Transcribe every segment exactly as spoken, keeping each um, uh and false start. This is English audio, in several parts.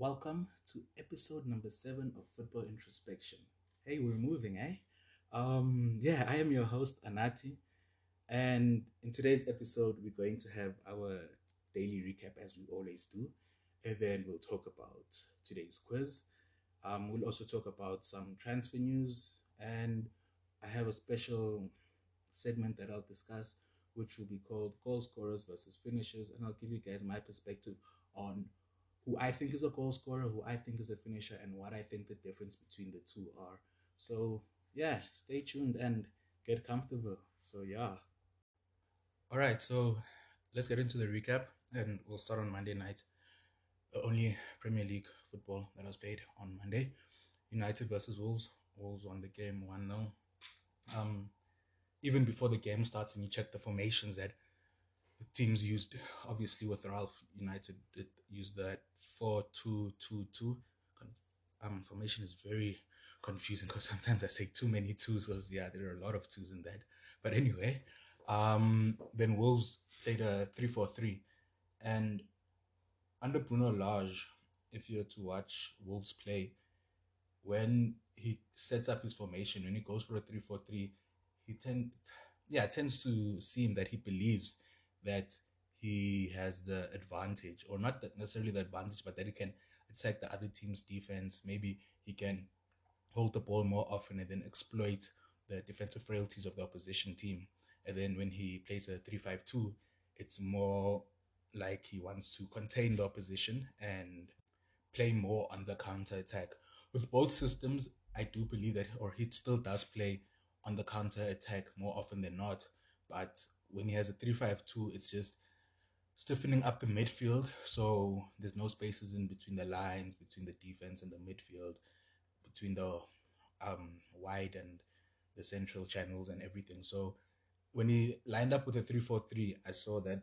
Welcome to episode number seven of Football Introspection. Hey, we're moving, eh? Um, yeah, I am your host, Anati. And in today's episode, we're going to have our daily recap as we always do. And then we'll talk about today's quiz. Um, we'll also talk about some transfer news. And I have a special segment that I'll discuss, which will be called Goal Scorers versus Finishers. And I'll give you guys my perspective on who I think is a goal scorer, who I think is a finisher, and what I think the difference between the two are. So, yeah, stay tuned and get comfortable. So, yeah. All right, so let's get into the recap, and we'll start on Monday night. The only Premier League football that was played on Monday. United versus Wolves. Wolves won the game one nil. Um, even before the game starts and you check the formations that the teams used, obviously with Ralph, United did use that four two two two. Um, formation is very confusing because sometimes I say too many twos because, yeah, there are a lot of twos in that. But anyway, um, then Wolves played a three four three. And under Bruno Lage, if you were to watch Wolves play, when he sets up his formation, when he goes for a three four three, he tend, yeah, tends to seem that he believes that he has the advantage, or not that necessarily the advantage, but that he can attack the other team's defense. Maybe he can hold the ball more often and then exploit the defensive frailties of the opposition team. And then when he plays a three five two, it's more like he wants to contain the opposition and play more on the counter-attack. With both systems, I do believe that, or he still does play on the counter-attack more often than not, but when he has a three five two, it's just stiffening up the midfield. So there's no spaces in between the lines, between the defense and the midfield, between the um, wide and the central channels and everything. So when he lined up with a three four three, I saw that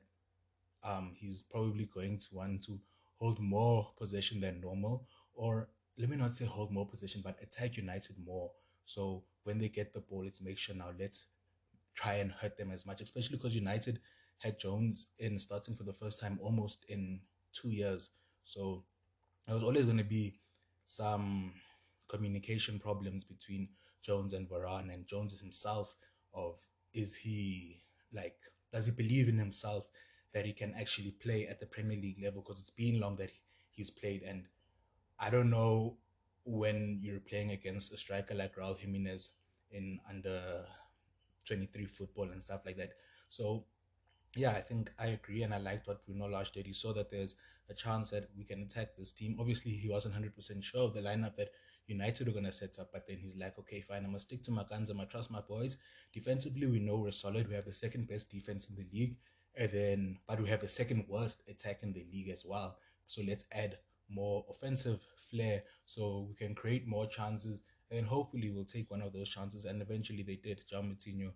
um, he's probably going to want to hold more possession than normal. Or let me not say hold more possession, but attack United more. So when they get the ball, let's make sure now let's try and hurt them as much, especially because United had Jones in starting for the first time almost in two years. So there was always going to be some communication problems between Jones and Varane, and Jones himself of, is he, like, does he believe in himself that he can actually play at the Premier League level? Because it's been long that he's played, and I don't know when you're playing against a striker like Raul Jimenez in under twenty-three football and stuff like that. So, yeah, I think I agree, and I liked what Bruno Lage did. He saw that there's a chance that we can attack this team. Obviously, he wasn't one hundred percent sure of the lineup that United were going to set up, but then he's like, okay, fine, I'm going to stick to my guns. I'm going to trust my boys. Defensively, we know we're solid. We have the second best defense in the league, and then but we have the second worst attack in the league as well. So let's add more offensive flair so we can create more chances. And hopefully we'll take one of those chances. And eventually they did. John Moutinho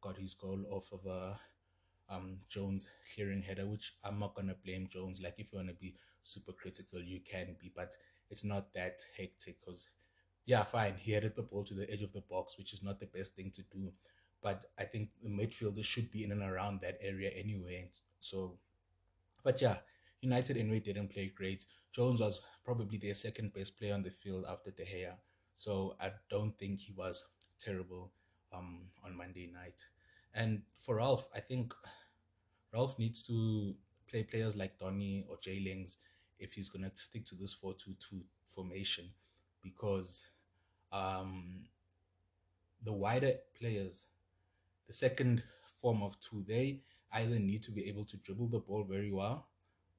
got his goal off of a um, Jones clearing header, which I'm not going to blame Jones. Like, if you want to be super critical, you can be. But it's not that hectic because, yeah, fine, he headed the ball to the edge of the box, which is not the best thing to do. But I think the midfielders should be in and around that area anyway. So, but yeah, United anyway didn't play great. Jones was probably their second best player on the field after De Gea. So I don't think he was terrible um, on Monday night. And for Ralph, I think Ralph needs to play players like Donny or Jaylings if he's going to stick to this four two two formation, because um, the wider players, the second form of two, they either need to be able to dribble the ball very well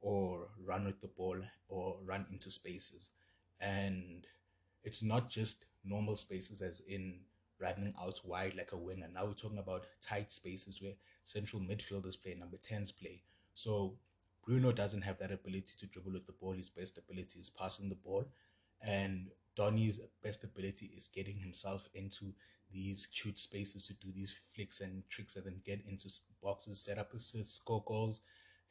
or run with the ball or run into spaces. And it's not just normal spaces as in running out wide like a winger. Now we're talking about tight spaces where central midfielders play, number tens play. So Bruno doesn't have that ability to dribble with the ball. His best ability is passing the ball. And Donny's best ability is getting himself into these cute spaces to do these flicks and tricks and then get into boxes, set up assists, score goals.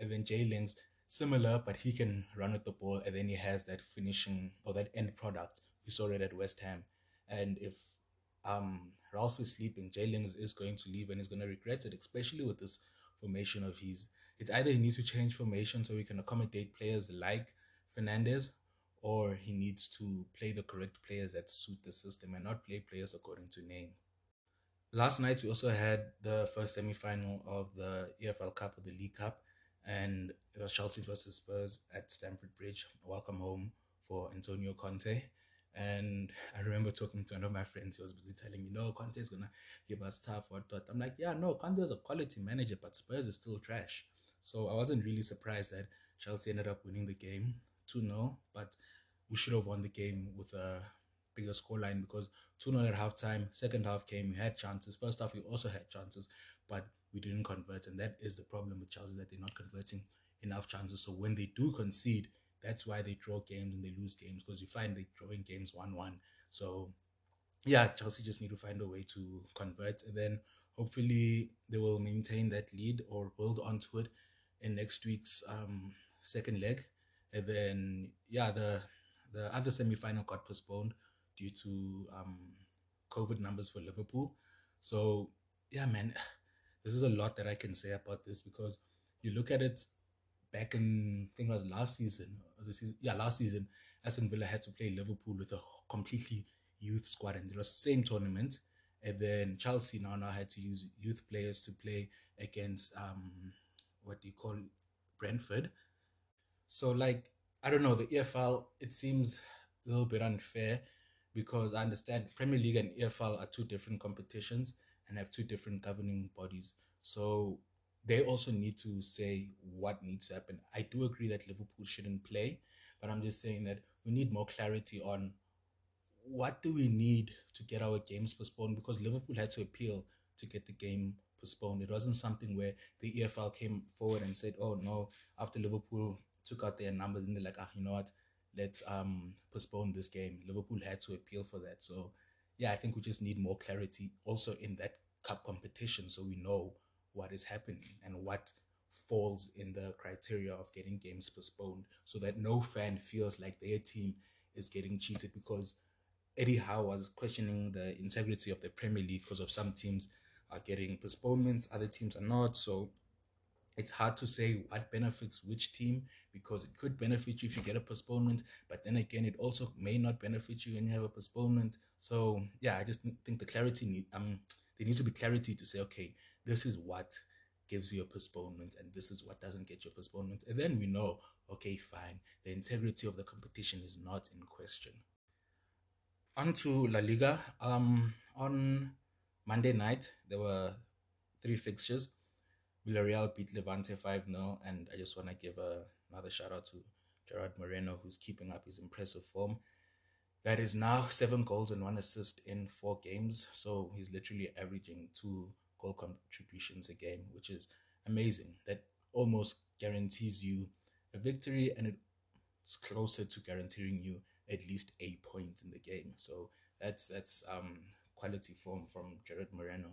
And then Jaylings, similar, but he can run with the ball. And then he has that finishing or that end product. We saw it at West Ham. And if um, Ralph is sleeping, Jaylings is going to leave and he's going to regret it, especially with this formation of his. It's either he needs to change formation so he can accommodate players like Fernandes, or he needs to play the correct players that suit the system and not play players according to name. Last night, we also had the first semi-final of the E F L Cup, or the League Cup, and it was Chelsea versus Spurs at Stamford Bridge. Welcome home for Antonio Conte. And I remember talking to one of my friends. He was busy telling me, no, Conte is going to give us tough. What, what? I'm like, yeah, no, Conte is a quality manager, but Spurs is still trash. So I wasn't really surprised that Chelsea ended up winning the game two nil, but we should have won the game with a bigger scoreline, because two nil at halftime, second half came, we had chances. First half, we also had chances, but we didn't convert. And that is the problem with Chelsea, that they're not converting enough chances. So when they do concede, that's why they draw games and they lose games, because you find they're drawing games one one. So, yeah, Chelsea just need to find a way to convert. And then hopefully they will maintain that lead or build onto it in next week's um, second leg. And then, yeah, the the other semi-final got postponed due to um, COVID numbers for Liverpool. So, yeah, man, this is a lot that I can say about this, because you look at it, back in, I think it was last season, or the season, yeah, last season, Aston Villa had to play Liverpool with a completely youth squad, and it was the same tournament. And then Chelsea now, now had to use youth players to play against, um, what do you call, Brentford. So, like, I don't know, the E F L, it seems a little bit unfair, because I understand Premier League and E F L are two different competitions and have two different governing bodies. So they also need to say what needs to happen. I do agree that Liverpool shouldn't play, but I'm just saying that we need more clarity on what do we need to get our games postponed, because Liverpool had to appeal to get the game postponed. It wasn't something where the E F L came forward and said, oh, no, after Liverpool took out their numbers and they're like, ah, you know what, let's um, postpone this game. Liverpool had to appeal for that. So, yeah, I think we just need more clarity also in that cup competition, so we know what is happening and what falls in the criteria of getting games postponed, so that no fan feels like their team is getting cheated, because Eddie Howe was questioning the integrity of the Premier League because of some teams are getting postponements, other teams are not. So it's hard to say what benefits which team, because it could benefit you if you get a postponement, but then again, it also may not benefit you when you have a postponement. So yeah, I just think the clarity, need, um, there needs to be clarity to say, okay, this is what gives you a postponement and this is what doesn't get you a postponement. And then we know, okay, fine, the integrity of the competition is not in question. On to La Liga. Um, on Monday night, there were three fixtures. Villarreal beat Levante five nil, and I just want to give a, another shout out to Gerard Moreno, who's keeping up his impressive form. That is now seven goals and one assist in four games. So he's literally averaging two goal contributions a game, which is amazing. That almost guarantees you a victory, and it's closer to guaranteeing you at least a point in the game. So that's that's um quality form from Gerard Moreno.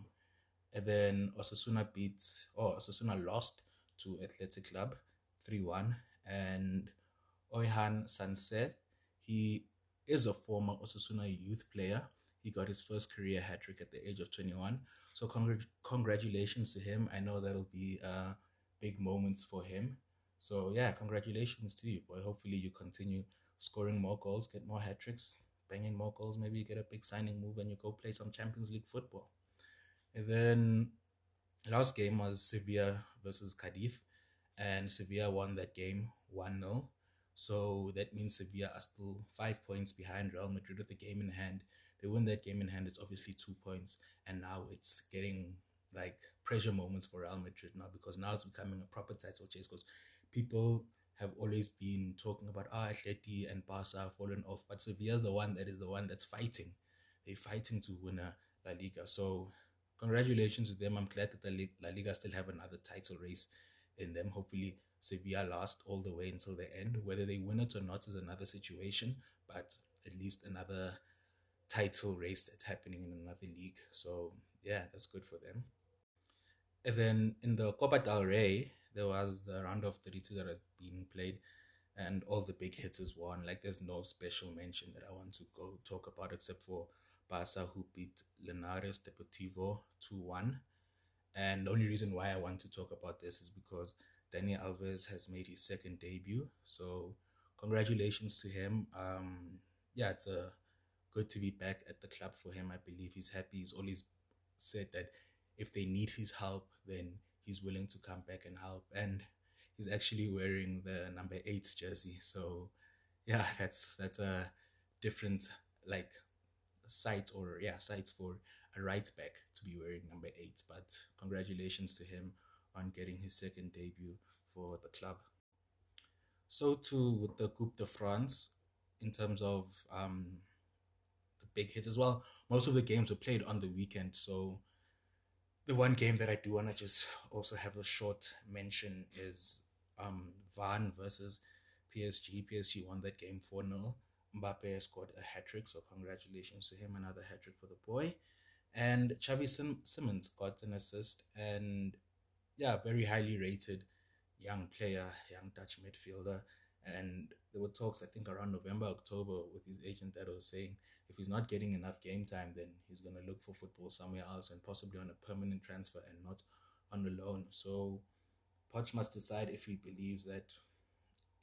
And then Osasuna beat oh Osasuna lost to Athletic Club three one, and Oihan Sanse, he is a former Osasuna youth player. He got his first career hat-trick at the age of twenty-one. So congr- congratulations to him. I know that'll be uh, big moments for him. So yeah, congratulations to you, boy. Hopefully you continue scoring more goals, get more hat-tricks, bang in more goals. Maybe you get a big signing move and you go play some Champions League football. And then last game was Sevilla versus Cadiz. And Sevilla won that game one nil. So that means Sevilla are still five points behind Real Madrid with the game in hand. They win that game in hand, it's obviously two points. And now it's getting like pressure moments for Real Madrid now, because now it's becoming a proper title chase, because people have always been talking about, ah, oh, Atleti and Barca have fallen off. But Sevilla's the one that is the one that's fighting. They're fighting to win a La Liga. So congratulations to them. I'm glad that the La Liga still have another title race in them. Hopefully Sevilla last all the way until the end. Whether they win it or not is another situation, but at least another title race that's happening in another league. So yeah, that's good for them. And then in the Copa del Rey, there was the round of thirty-two that has been played, and all the big hitters won. Like, there's no special mention that I want to go talk about, except for Barca, who beat Linares Deportivo two one. And the only reason why I want to talk about this is because Dani Alves has made his second debut. So congratulations to him. Um, yeah, it's uh, good to be back at the club for him. I believe he's happy. He's always said that if they need his help, then he's willing to come back and help. And he's actually wearing the number eight jersey. So, yeah, that's that's a different, like, sight or, yeah, sight for a right back to be wearing number eight. But congratulations to him on getting his second debut for the club. So, too, with the Coupe de France, in terms of um, the big hits as well, most of the games were played on the weekend. So, the one game that I do want to just also have a short mention is um, Varane versus P S G. P S G won that game four nil. Mbappe scored a hat-trick, so congratulations to him. Another hat-trick for the boy. And Xavi Sim- Simmons got an assist. And, yeah, very highly rated young player, young Dutch midfielder. And there were talks, I think, around November, October, with his agent that was saying if he's not getting enough game time, then he's going to look for football somewhere else and possibly on a permanent transfer and not on a loan. So Poch must decide if he believes that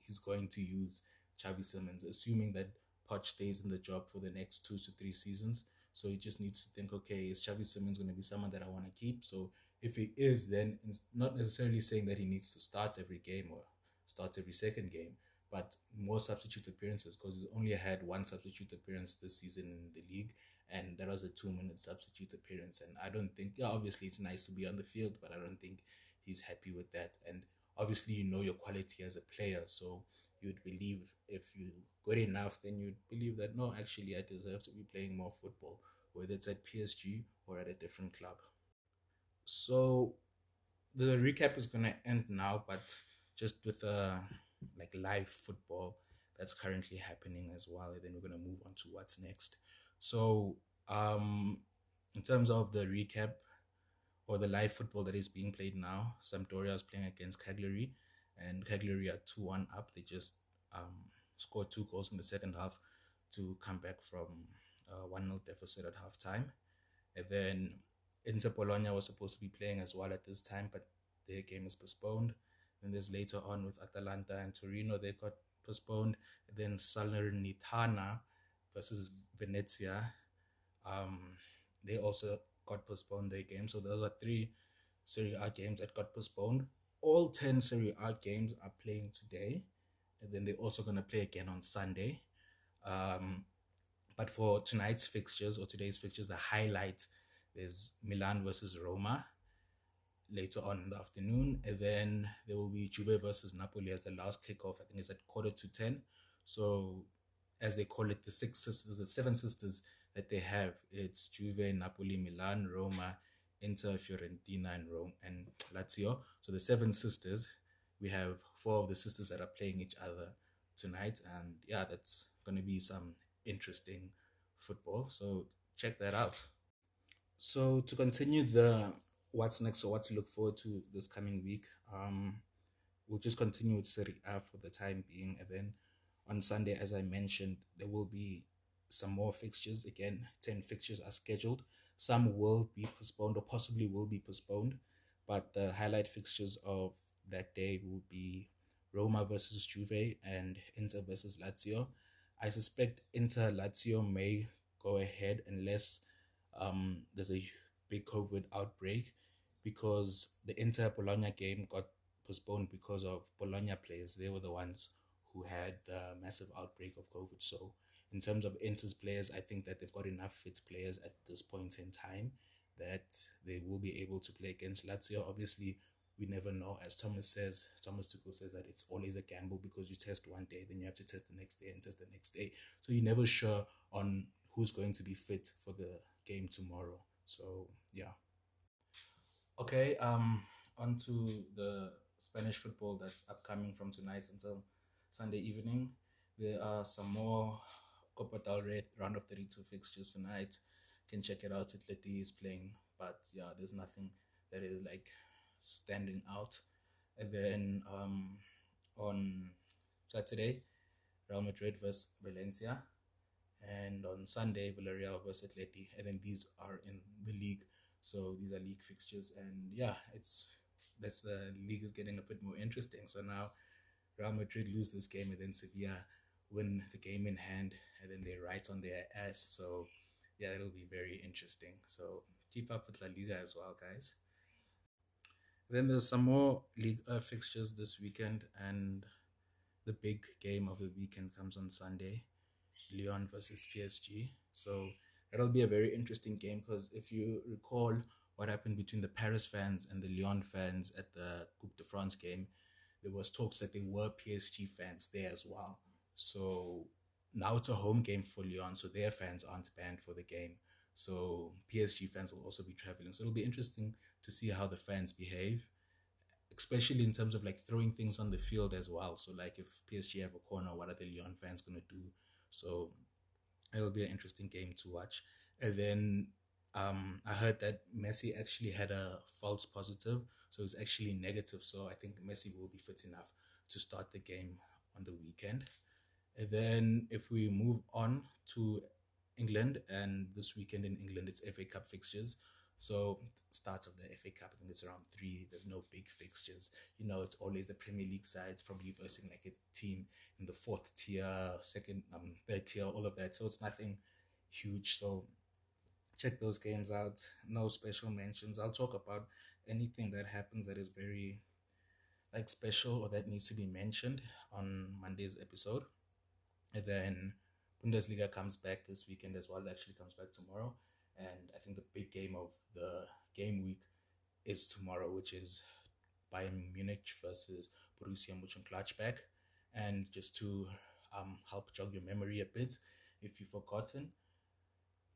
he's going to use Xavi Simmons, assuming that Poch stays in the job for the next two to three seasons. So he just needs to think, okay, is Xavi Simmons going to be someone that I want to keep? So if he is, then it's not necessarily saying that he needs to start every game or starts every second game, but more substitute appearances, because he's only had one substitute appearance this season in the league, and that was a two-minute substitute appearance. And I don't think, yeah, obviously it's nice to be on the field, but I don't think he's happy with that. And obviously you know your quality as a player, so you'd believe if you're good enough, then you'd believe that, no, actually I deserve to be playing more football, whether it's at P S G or at a different club. So the recap is going to end now, but just with uh, like live football that's currently happening as well. And then we're going to move on to what's next. So um, in terms of the recap or the live football that is being played now, Sampdoria is playing against Cagliari, and Cagliari are two one up. They just um, scored two goals in the second half to come back from a one nil deficit at halftime. And then Inter Bologna was supposed to be playing as well at this time, but their game is postponed. Then there's later on with Atalanta and Torino, they got postponed. Then Salernitana versus Venezia, um, they also got postponed their game. So those are three Serie A games that got postponed. All ten Serie A games are playing today. And then they're also going to play again on Sunday. Um, but for tonight's fixtures or today's fixtures, the highlight is Milan versus Roma later on in the afternoon, and then there will be Juve versus Napoli as the last kickoff. I think it's at quarter to ten. So, as they call it, the six sisters, the seven sisters that they have, it's Juve, Napoli, Milan, Roma, Inter, Fiorentina, and Rome and Lazio. So the seven sisters, we have four of the sisters that are playing each other tonight, and yeah, that's going to be some interesting football. So check that out. So to continue the what's next or what to look forward to this coming week, um, we'll just continue with Serie A for the time being. And then on Sunday, as I mentioned, there will be some more fixtures. Again, ten fixtures are scheduled. Some will be postponed or possibly will be postponed. But the highlight fixtures of that day will be Roma versus Juve and Inter versus Lazio. I suspect Inter Lazio may go ahead unless Um, there's a big COVID outbreak, because the Inter-Bologna game got postponed because of Bologna players. They were the ones who had the massive outbreak of COVID. So in terms of Inter's players, I think that they've got enough fit players at this point in time that they will be able to play against Lazio. Obviously, we never know. As Thomas says, Thomas Tuchel says that it's always a gamble, because you test one day, then you have to test the next day and test the next day. So you're never sure on who's going to be fit for the game tomorrow. So yeah. Okay, um on to the Spanish football that's upcoming from tonight until Sunday evening. There are some more Copa del Rey round of thirty-two fixtures tonight. You can check it out. Atleti is playing, but yeah, there's nothing that is like standing out. And then um on Saturday, Real Madrid versus Valencia. And on Sunday, Villarreal versus Atleti. And then these are in the league. So these are league fixtures. And yeah, it's that's the league is getting a bit more interesting. So now Real Madrid lose this game, and then Sevilla win the game in hand, and then they're right on their ass. So, yeah, it'll be very interesting. So, keep up with La Liga as well, guys. Then there's some more Ligue one fixtures this weekend, and the big game of the weekend comes on Sunday, Lyon versus P S G. So, that'll be a very interesting game, because if you recall what happened between the Paris fans and the Lyon fans at the Coupe de France game, there was talks that they were P S G fans there as well. So now it's a home game for Lyon, so their fans aren't banned for the game. So P S G fans will also be traveling. So it'll be interesting to see how the fans behave, especially in terms of like throwing things on the field as well. So like if P S G have a corner, what are the Lyon fans going to do? So it'll be an interesting game to watch. And then um, I heard that Messi actually had a false positive, so it's actually negative. So I think Messi will be fit enough to start the game on the weekend. And then if we move on to England, and this weekend in England, it's F A Cup fixtures. So start of the F A Cup, I think it's around three. There's no big fixtures. You know, it's always the Premier League sides probably versing like a team in the fourth tier, second, um, third tier, all of that. So it's nothing huge. So check those games out. No special mentions. I'll talk about anything that happens that is very like special or that needs to be mentioned on Monday's episode. And then Bundesliga comes back this weekend as well. It actually comes back tomorrow. And I think the big game of the game week is tomorrow, which is Bayern Munich versus Borussia Mönchengladbach. And just to um, help jog your memory a bit, if you've forgotten,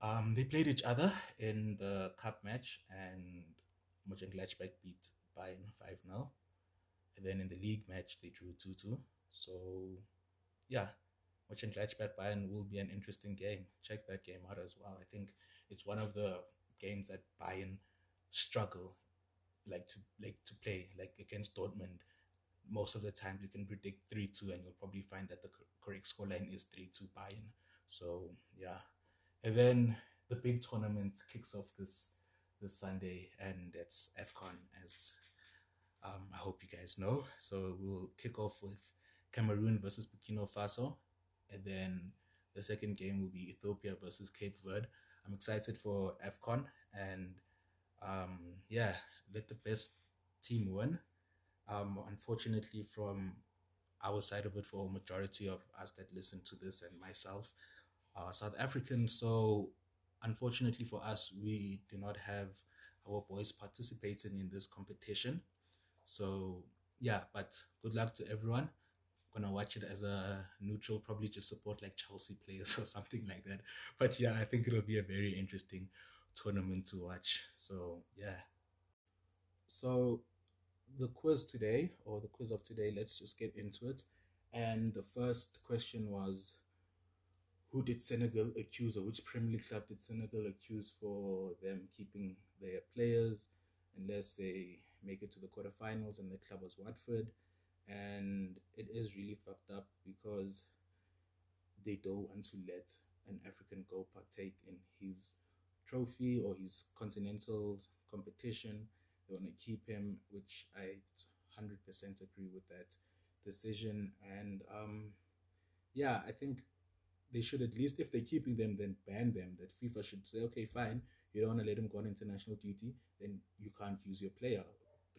um, they played each other in the cup match, and Mönchengladbach beat Bayern five nil. And then in the league match, they drew two two. So, yeah. Mönchengladbach Bayern will be an interesting game. Check that game out as well. I think it's one of the games that Bayern struggle like to like to play, like against Dortmund. Most of the time you can predict three two, and you'll probably find that the correct scoreline is three two Bayern. So yeah. And then the big tournament kicks off this this Sunday, and it's AFCON, as um, I hope you guys know. So we'll kick off with Cameroon versus Burkina Faso. And then the second game will be Ethiopia versus Cape Verde. I'm excited for AFCON. And um, yeah, let the best team win. Um, unfortunately, from our side of it, for a majority of us that listen to this and myself, are South African. So unfortunately for us, we do not have our boys participating in this competition. So yeah, but good luck to everyone. Gonna watch it as a neutral, probably just support like Chelsea players or something like that. But yeah, I think it'll be a very interesting tournament to watch. So yeah. So the quiz today, or the quiz of today, let's just get into it. And the first question was, who did Senegal accuse, or which Premier League club did Senegal accuse for them keeping their players unless they make it to the quarterfinals? And the club was Watford. And it is really fucked up, because they don't want to let an African go partake in his trophy or his continental competition. They want to keep him, which I one hundred percent agree with that decision. And um, yeah, I think they should, at least if they're keeping them, then ban them. That FIFA should say, okay, fine, you don't want to let him go on international duty, then you can't use your player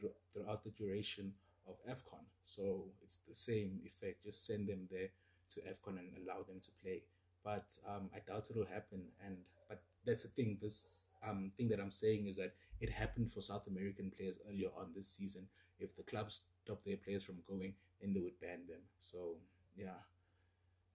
th- throughout the duration of AFCON. So it's the same effect. Just send them there to AFCON and allow them to play. But um, I doubt it'll happen. And but that's the thing. This um thing that I'm saying is that it happened for South American players earlier on this season. If the clubs stop their players from going, then they would ban them. So yeah.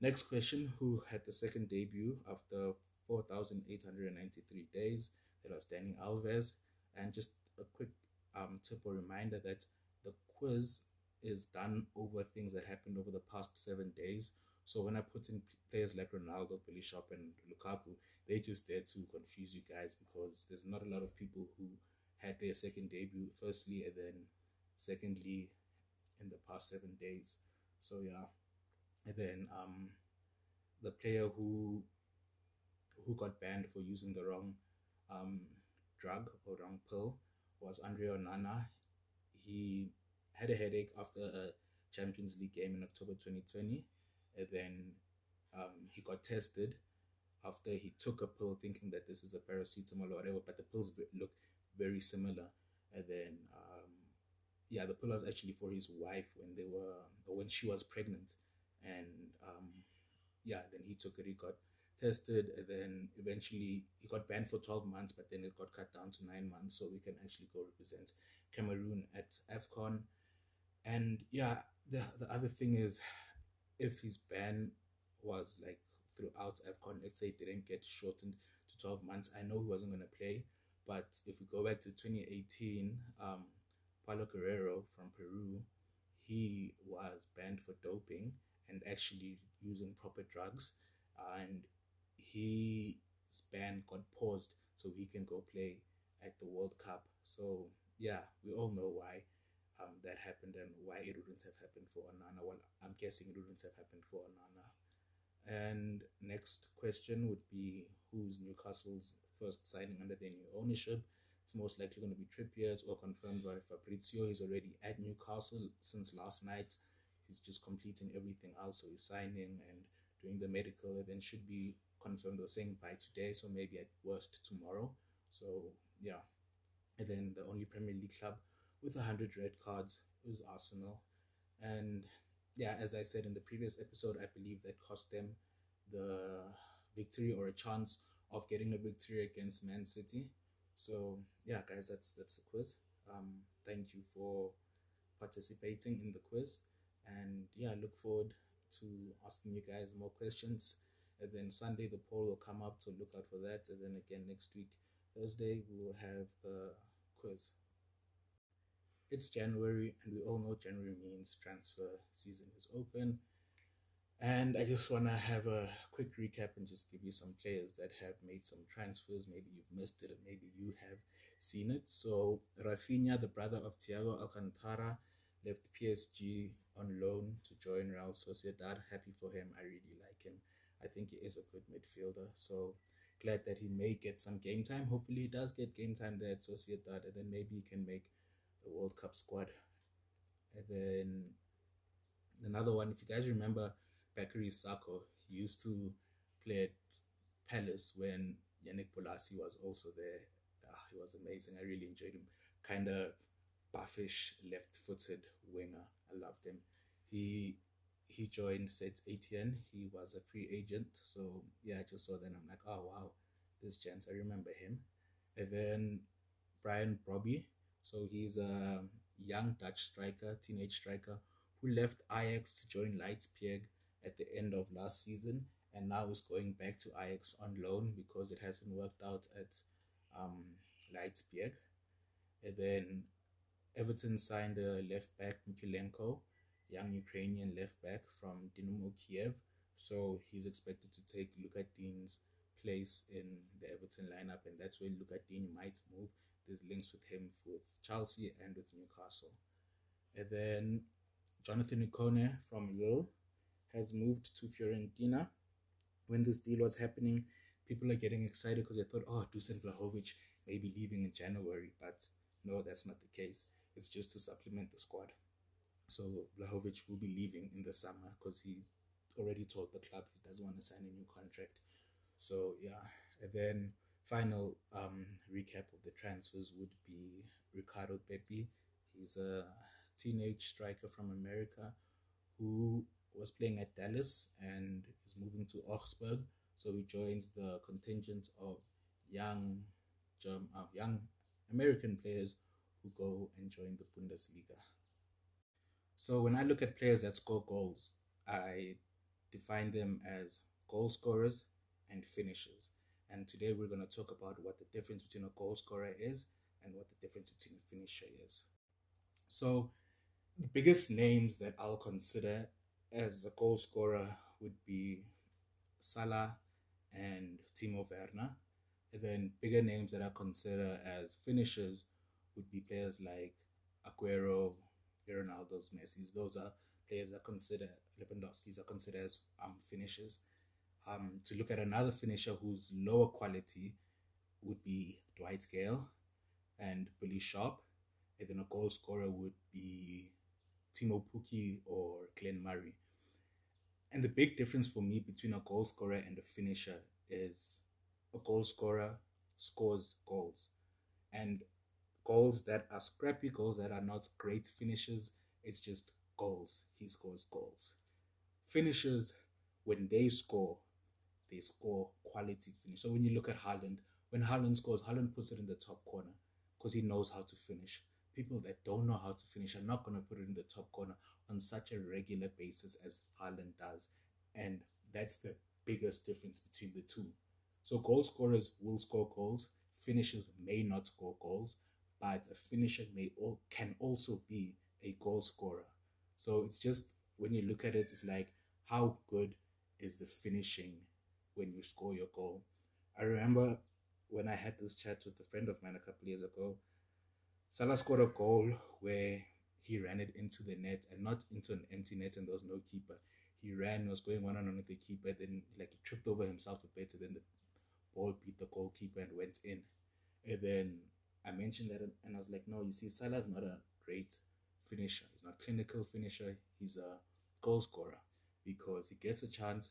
Next question: who had the second debut after four thousand eight hundred ninety-three days? That was Dani Alves. And just a quick um tip or reminder that the quiz is done over things that happened over the past seven days. So when I put in players like Ronaldo, Billy Sharp, and Lukaku, they're just there to confuse you guys, because there's not a lot of people who had their second debut, firstly, and then secondly, in the past seven days. So yeah. And then um, the player who who got banned for using the wrong um, drug or wrong pill was Andre Onana. He had a headache after a Champions League game in October twenty twenty. And then um, he got tested after he took a pill thinking that this is a paracetamol or whatever, but the pills look very similar. And then, um, yeah, the pill was actually for his wife when they were, or when she was pregnant. And um, yeah, then he took it, he got tested, and then eventually he got banned for twelve months, but then it got cut down to nine months, so we can actually go represent Cameroon at AFCON. And yeah, the the other thing is, if his ban was like throughout AFCON, let's say it didn't get shortened to twelve months, I know he wasn't going to play, but if we go back to twenty eighteen, um, Paulo Guerrero from Peru, he was banned for doping and actually using proper drugs, and his ban got paused so he can go play at the World Cup. So yeah, we all know why um, that happened and why it wouldn't have happened for Onana. Well, I'm guessing it wouldn't have happened for Onana. And next question would be, who's Newcastle's first signing under their new ownership? It's most likely going to be Trippier's, or confirmed by Fabrizio. He's already at Newcastle since last night. He's just completing everything else, so he's signing and doing the medical, and then should be confirmed or saying by today, so maybe at worst tomorrow. So yeah, and then the only Premier League club with one hundred red cards is Arsenal. And yeah, as I said in the previous episode, I believe that cost them the victory, or a chance of getting a victory against Man City. So yeah, guys, that's that's the quiz. Um, thank you for participating in the quiz, and yeah, look forward to asking you guys more questions. And then Sunday the poll will come up, so look out for that. And then again next week, Thursday, we will have the quiz. It's January, and we all know January means transfer season is open. And I just want to have a quick recap and just give you some players that have made some transfers. Maybe you've missed it, and maybe you have seen it. So Rafinha, the brother of Thiago Alcantara, left P S G on loan to join Real Sociedad. Happy for him. I really like him. I think he is a good midfielder. So glad that he may get some game time. Hopefully he does get game time there at Sociedad, and then maybe he can make the World Cup squad. And then another one, if you guys remember, Bakary Sakho, he used to play at Palace when Yannick Bolasie was also there. Ah, he was amazing. I really enjoyed him. Kind of buffish, left-footed winger. I loved him. He he joined Saint-Étienne. He was a free agent. So yeah, I just saw that and I'm like, oh wow, this chance, I remember him. And then Brian Brobby. So he's a young Dutch striker, teenage striker, who left Ajax to join Leipzig at the end of last season, and now is going back to Ajax on loan because it hasn't worked out at um, Leipzig. And then Everton signed a left-back, Mikulenko, young Ukrainian left-back from Dynamo Kiev. So he's expected to take Luca Dean's place in the Everton lineup, and that's where Luca Dean might move. There's links with him with Chelsea and with Newcastle. And then Jonathan Ikone from Lille has moved to Fiorentina. When this deal was happening, people are getting excited because they thought, oh, Dusan Blahovic may be leaving in January. But no, that's not the case. It's just to supplement the squad. So Blahovic will be leaving in the summer because he already told the club he doesn't want to sign a new contract. So yeah, and then final um, recap of the transfers would be Ricardo Pepi. He's a teenage striker from America who was playing at Dallas and is moving to Augsburg. So he joins the contingent of young, German, uh, young American players who go and join the Bundesliga. So when I look at players that score goals, I define them as goal scorers and finishers. And today we're going to talk about what the difference between a goal scorer is and what the difference between a finisher is. So the biggest names that I'll consider as a goal scorer would be Salah and Timo Werner. And then bigger names that I consider as finishers would be players like Aguero, Ronaldo's, Messi's. Those are players that consider, Lewandowski's are considered as um, finishers. Um, to look at another finisher who's lower quality would be Dwight Gale and Billy Sharp. And then a goal scorer would be Timo Pukki or Glenn Murray. And the big difference for me between a goal scorer and a finisher is a goal scorer scores goals. And goals that are scrappy, goals that are not great finishes, it's just goals. He scores goals. Finishers, when they score, they score quality finish. So when you look at Haaland, when Haaland scores, Haaland puts it in the top corner because he knows how to finish. People that don't know how to finish are not going to put it in the top corner on such a regular basis as Haaland does. And that's the biggest difference between the two. So goal scorers will score goals. Finishers may not score goals, but a finisher may or can also be a goal scorer. So it's just, when you look at it, it's like, how good is the finishing when you score your goal? I remember when I had this chat with a friend of mine a couple of years ago, Salah scored a goal where he ran it into the net, and not into an empty net, and there was no keeper. He ran, was going one on one with the keeper, then like he tripped over himself a bit, and then the ball beat the goalkeeper and went in. And then I mentioned that, and I was like, no, you see, Salah's not a great finisher. He's not a clinical finisher. He's a goal scorer because he gets a chance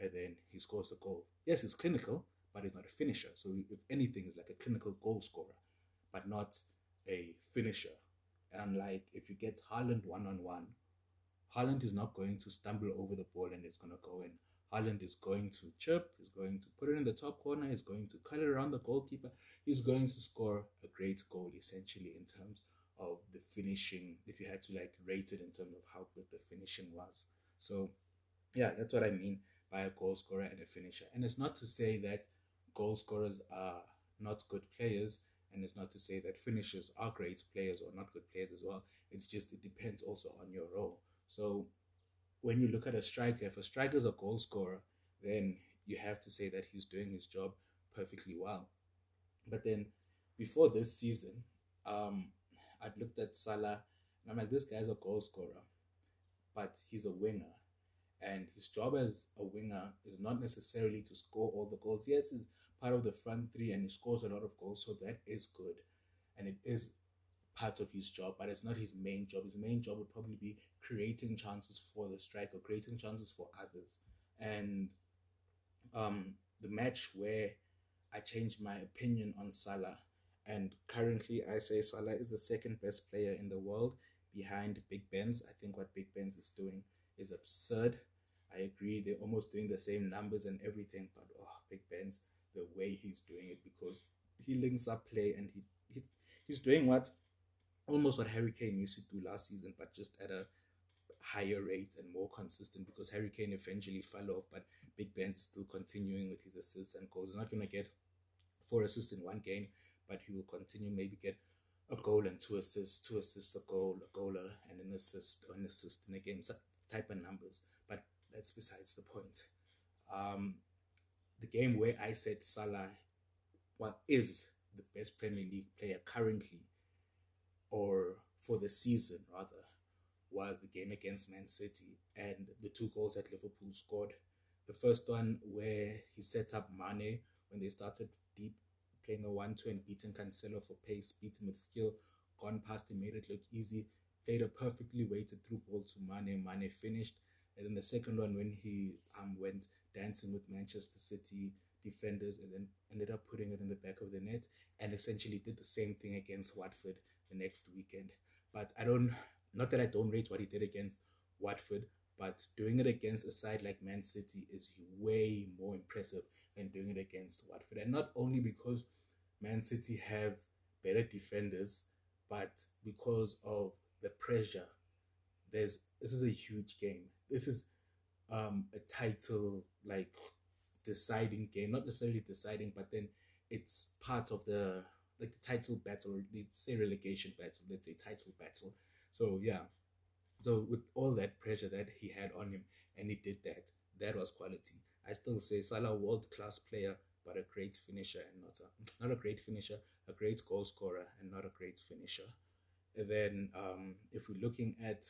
and then he scores a goal. Yes, he's clinical, but he's not a finisher. So if anything, he's like a clinical goal scorer, but not a finisher. And like, if you get Haaland one-on-one, Haaland is not going to stumble over the ball and it's going to go in. Haaland is going to chirp, he's going to put it in the top corner, he's going to cut it around the goalkeeper, he's going to score a great goal, essentially, in terms of the finishing, if you had to like rate it in terms of how good the finishing was. So yeah, that's what I mean by a goal scorer and a finisher. And it's not to say that goal scorers are not good players, and it's not to say that finishers are great players or not good players as well. It's just, it depends also on your role. So when you look at a striker, if a striker is a goal scorer, then you have to say that he's doing his job perfectly well. But then before this season, um, I'd looked at Salah and I'm like, this guy's a goal scorer, but he's a winger. And his job as a winger is not necessarily to score all the goals. Yes, he's part of the front three and he scores a lot of goals, so that is good. And it is part of his job, but it's not his main job. His main job would probably be creating chances for the striker, creating chances for others. And um, the match where I changed my opinion on Salah, and currently I say Salah is the second best player in the world behind Big Ben's. I think what Big Ben's is doing is absurd. I agree, they're almost doing the same numbers and everything, but oh, Big Ben's, the way he's doing it, because he links up play and he, he he's doing what almost what Harry Kane used to do last season, but just at a higher rate and more consistent, because Harry Kane eventually fell off, but Big Ben's still continuing with his assists and goals. He's not going to get four assists in one game, but he will continue, maybe get a goal and two assists, two assists, a goal, a goal, and an assist, an assist in a game, type of numbers. But that's besides the point. Um, the game where I said Salah well, is the best Premier League player currently, or for the season rather, was the game against Man City and the two goals that Liverpool scored. The first one where he set up Mane when they started deep, playing a one-two and beating Cancelo for pace, beating with skill, gone past him, made it look easy, played a perfectly weighted through ball to Mane, Mane finished. And then the second one when he um, went dancing with Manchester City defenders and then ended up putting it in the back of the net, and essentially did the same thing against Watford the next weekend. But I don't, not that I don't rate what he did against Watford, but doing it against a side like Man City is way more impressive than doing it against Watford. And not only because Man City have better defenders, but because of the pressure. There's, this is a huge game. This is um, a title, like, deciding game. Not necessarily deciding, but then it's part of the, like, the title battle, or let's say relegation battle, let's say title battle. So yeah, so with all that pressure that he had on him, and he did that, that was quality. I still say Salah, world-class player, but a great finisher and not a, not a great finisher, a great goal scorer and not a great finisher. And then um, if we're looking at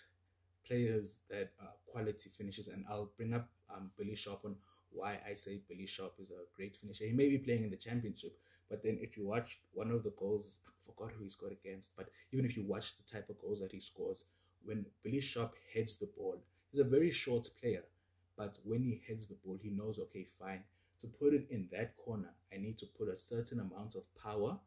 players that are quality finishers, and I'll bring up um, Billy Sharp on why I say Billy Sharp is a great finisher. He may be playing in the Championship, but then if you watch one of the goals, I forgot who he scored against, but even if you watch the type of goals that he scores, when Billy Sharp heads the ball, he's a very short player, but when he heads the ball, he knows, okay, fine, to put it in that corner, I need to put a certain amount of power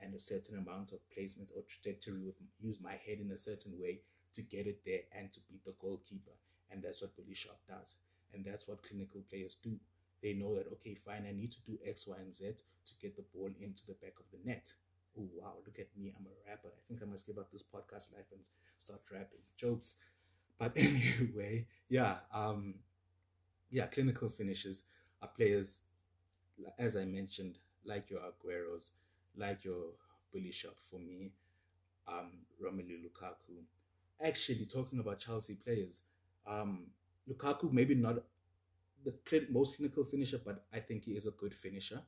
and a certain amount of placement or trajectory, with use my head in a certain way to get it there and to beat the goalkeeper. And that's what Billy Sharp does. And that's what clinical players do. They know that, okay, fine, I need to do X, Y, and Z to get the ball into the back of the net. Oh, wow, look at me. I'm a rapper. I think I must give up this podcast life and start rapping jokes. But anyway, yeah, um, yeah, clinical finishes are players, as I mentioned, like your Agueros, like your Billy Sharp for me, um, Romelu Lukaku. Actually, talking about Chelsea players, um, Lukaku, maybe not the most clinical finisher, but I think he is a good finisher.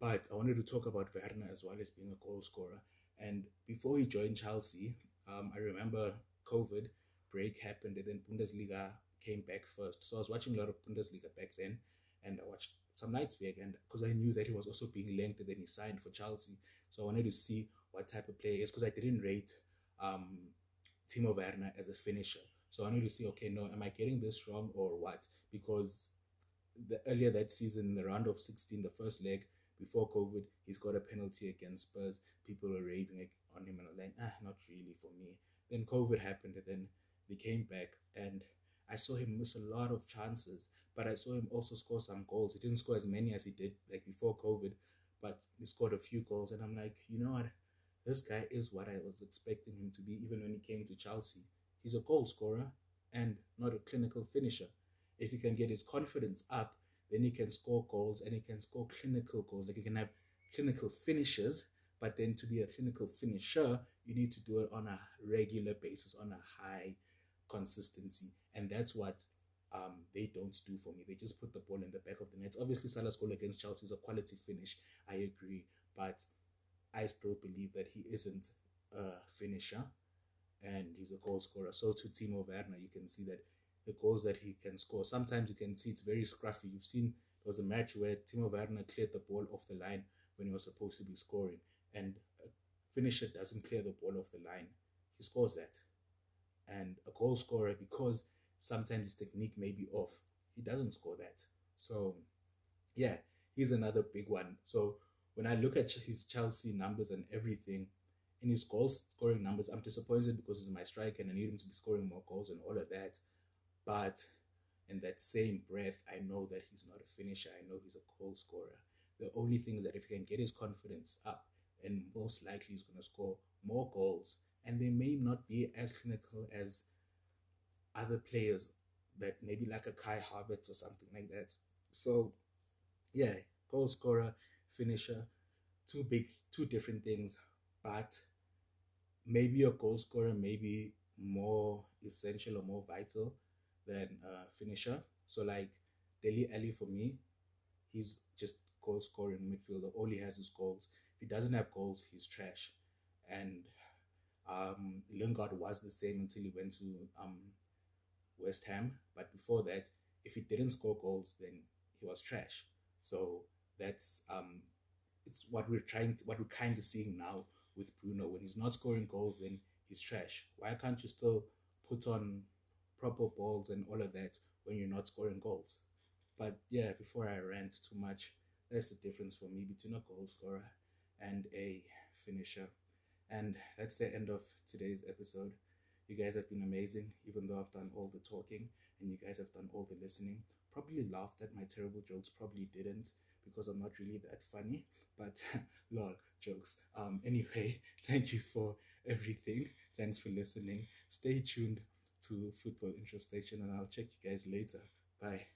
But I wanted to talk about Werner as well as being a goal scorer. And before he joined Chelsea, um, I remember COVID break happened and then Bundesliga came back first. So I was watching a lot of Bundesliga back then, and I watched some nights back, and because I knew that he was also being linked and then he signed for Chelsea. So I wanted to see what type of player he is, because I didn't rate um, Timo Werner as a finisher. So I wanted to see, okay, no, am I getting this wrong or what? Because the, earlier that season, in the round of sixteen, the first leg, before COVID, he's got a penalty against Spurs. People were raving on him and I was like, ah, not really for me. Then COVID happened and then they came back, and I saw him miss a lot of chances, but I saw him also score some goals. He didn't score as many as he did like before COVID, but he scored a few goals. And I'm like, you know what? This guy is what I was expecting him to be, even when he came to Chelsea. He's a goal scorer and not a clinical finisher. If he can get his confidence up, then he can score goals, and he can score clinical goals. Like, he can have clinical finishes, but then to be a clinical finisher, you need to do it on a regular basis, on a high consistency. And that's what um, they don't do for me. They just put the ball in the back of the net. Obviously, Salah's goal against Chelsea is a quality finish. I agree. But I still believe that he isn't a finisher and he's a goal scorer. So to Timo Werner, you can see that the goals that he can score, sometimes you can see it's very scruffy. You've seen there was a match where Timo Werner cleared the ball off the line when he was supposed to be scoring. And a finisher doesn't clear the ball off the line. He scores that. And a goal scorer, because sometimes his technique may be off, he doesn't score that. So, yeah, he's another big one. So when I look at his Chelsea numbers and everything, in his goal scoring numbers, I'm disappointed because he's my striker and I need him to be scoring more goals and all of that. But in that same breath, I know that he's not a finisher. I know he's a goal scorer. The only thing is that if he can get his confidence up, then most likely he's going to score more goals. And they may not be as clinical as other players that maybe like a Kai Havertz or something like that. So, yeah, goal scorer, finisher, two big, two different things. But maybe a goal scorer may be more essential or more vital than a finisher. So like Dele Alli for me, he's just goal scoring midfielder. All he has is goals. If he doesn't have goals, he's trash. And um, Lingard was the same until he went to um, West Ham. But before that, if he didn't score goals, then he was trash. So that's um, it's what we're trying, to, what we're kind of seeing now with Bruno. When he's not scoring goals, then he's trash. Why can't you still put on proper balls and all of that when you're not scoring goals? But yeah, before I rant too much, that's the difference for me between a goal scorer and a finisher. And that's the end of today's episode. You guys have been amazing, even though I've done all the talking and you guys have done all the listening. Probably laughed at my terrible jokes, probably didn't, because I'm not really that funny, but lol, jokes. Um, anyway, thank you for everything. Thanks for listening. Stay tuned to Football Introspection, and I'll check you guys later. Bye.